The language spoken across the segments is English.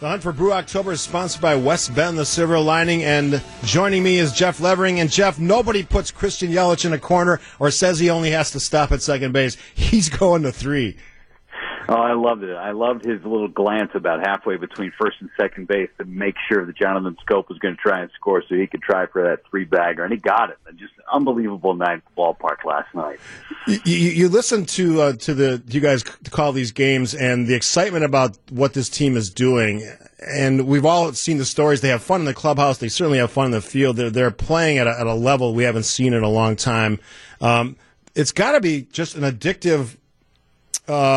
The Hunt for Brew October is sponsored by West Bend, the Silver Lining, and joining me is Jeff Levering. And Jeff, nobody puts Christian Yelich in a corner or says he only has to stop at second base. He's going to three. Oh, I loved it. I loved his little glance about halfway between first and second base to make sure that Jonathan Scope was going to try and score so he could try for that three-bagger, and he got it. Just an unbelievable night at the ballpark last night. You listen to the you guys call these games and the excitement about what this team is doing, and we've all seen the stories. They have fun in the clubhouse. They certainly have fun in the field. They're playing at a level we haven't seen in a long time. It's got to be just an addictive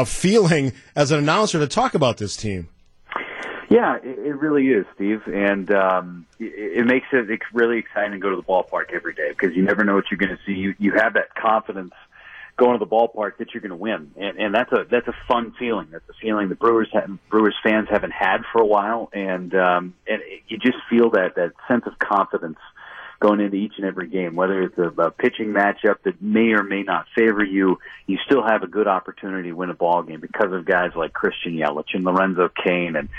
feeling as an announcer to talk about this team. Yeah, it really is, Steve, and it makes it really exciting to go to the ballpark every day because you never know what you're going to see. You have that confidence going to the ballpark that you're going to win, and that's a fun feeling. That's a feeling the Brewers fans haven't had for a while, and you just feel that sense of confidence going into each and every game, whether it's a pitching matchup that may or may not favor you, you still have a good opportunity to win a ball game because of guys like Christian Yelich and Lorenzo Cain and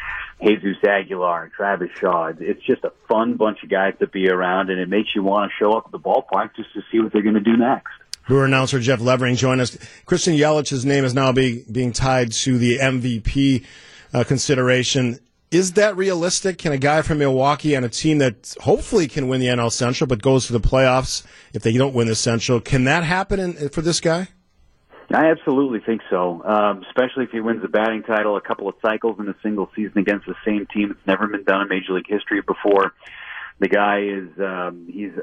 Jesus Aguilar and Travis Shaw. It's just a fun bunch of guys to be around, and it makes you want to show up at the ballpark just to see what they're going to do next. Brewer announcer Jeff Levering joined us. Christian Yelich's name is now being tied to the MVP consideration. Is that realistic? Can a guy from Milwaukee on a team that hopefully can win the NL Central but goes to the playoffs if they don't win the Central, can that happen for this guy? I absolutely think so, especially if he wins the batting title a couple of cycles in a single season against the same team. It's never been done in Major League history before. The guy is,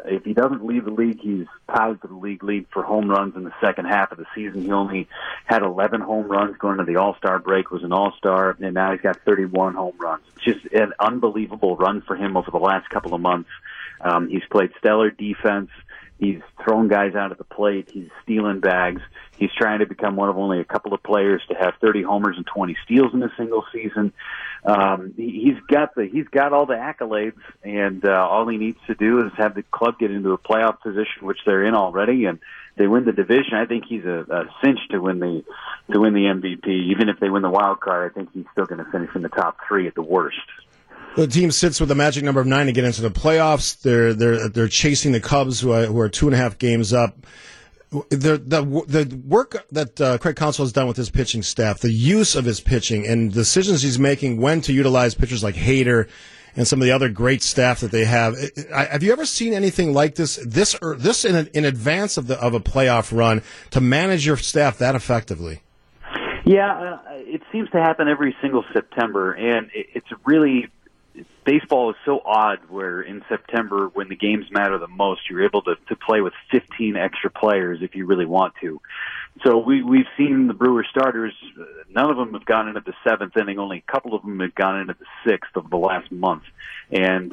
if he doesn't leave the league, he's tied for the league lead for home runs in the second half of the season. He only had 11 home runs going into the All-Star break, was an All-Star, and now he's got 31 home runs. It's just an unbelievable run for him over the last couple of months. He's played stellar defense. He's thrown guys out at the plate. He's stealing bags. He's trying to become one of only a couple of players to have 30 homers and 20 steals in a single season. He's got all the accolades, and all he needs to do is have the club get into a playoff position, which they're in already, and they win the division. I think he's a cinch to win the MVP. Even if they win the wild card, I think he's still going to finish in the top three at the worst. The team sits with a magic number of 9 to get into the playoffs. They're chasing the Cubs, who are 2.5 games up. The work that Craig Counsell has done with his pitching staff, the use of his pitching, and decisions he's making when to utilize pitchers like Hader and some of the other great staff that they have. Have you ever seen anything like this in advance of a playoff run to manage your staff that effectively? Yeah, it seems to happen every single September, and baseball is so odd where in September, when the games matter the most, you're able to play with 15 extra players if you really want to. So we've seen the Brewer starters, none of them have gone into the 7th inning, only a couple of them have gone into the 6th of the last month. And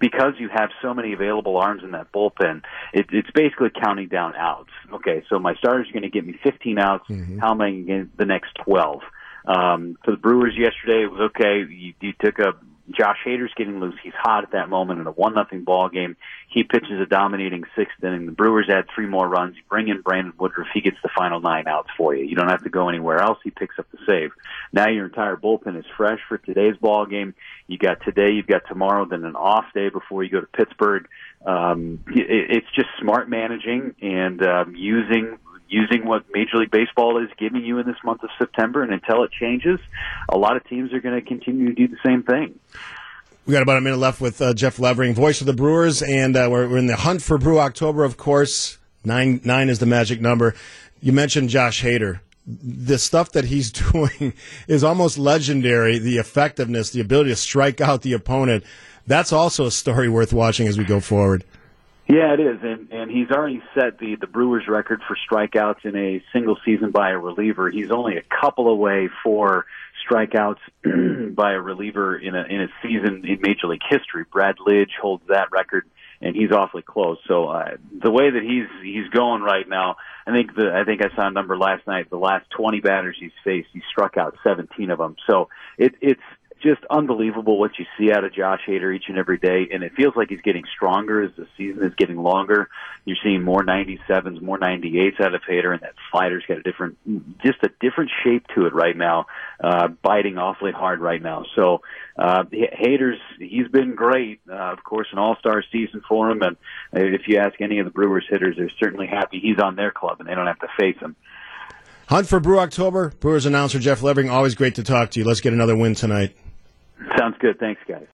because you have so many available arms in that bullpen, it's basically counting down outs. Okay, so my starters are going to get me 15 outs, How am I going to get the next 12? For the Brewers yesterday, it was okay. You took a Josh Hader's getting loose. He's hot at that moment in a 1-0 ball game. He pitches a dominating 6th inning. The Brewers add 3 more runs. You bring in Brandon Woodruff. He gets the final 9 outs for you. You don't have to go anywhere else. He picks up the save. Now your entire bullpen is fresh for today's ball game. You got today, you've got tomorrow, then an off day before you go to Pittsburgh. It's just smart managing and using what Major League Baseball is giving you in this month of September, and until it changes, a lot of teams are going to continue to do the same thing. We got about a minute left with Jeff Levering, voice of the Brewers, and we're in the Hunt for Brew October, of course. 9 is the magic number. You mentioned Josh Hader. The stuff that he's doing is almost legendary, the effectiveness, the ability to strike out the opponent. That's also a story worth watching as we go forward. Yeah, it is, and he's already set the Brewers record for strikeouts in a single season by a reliever. He's only a couple away for strikeouts by a reliever in a season in Major League history. Brad Lidge holds that record, and he's awfully close. So the way that he's going right now, I think I saw a number last night. The last 20 batters he's faced, he struck out 17 of them. So it's just unbelievable what you see out of Josh Hader each and every day, and it feels like he's getting stronger as the season is getting longer. You're seeing more 97s, more 98s out of Hader, and that slider's got a different shape to it right now, biting awfully hard right now. So Hader's, he's been great. Of course, an all-star season for him, and if you ask any of the Brewers hitters, they're certainly happy he's on their club and they don't have to face him. Hunt for Brew October. Brewers announcer Jeff Levering, always great to talk to you. Let's get another win tonight. Sounds good. Thanks, guys.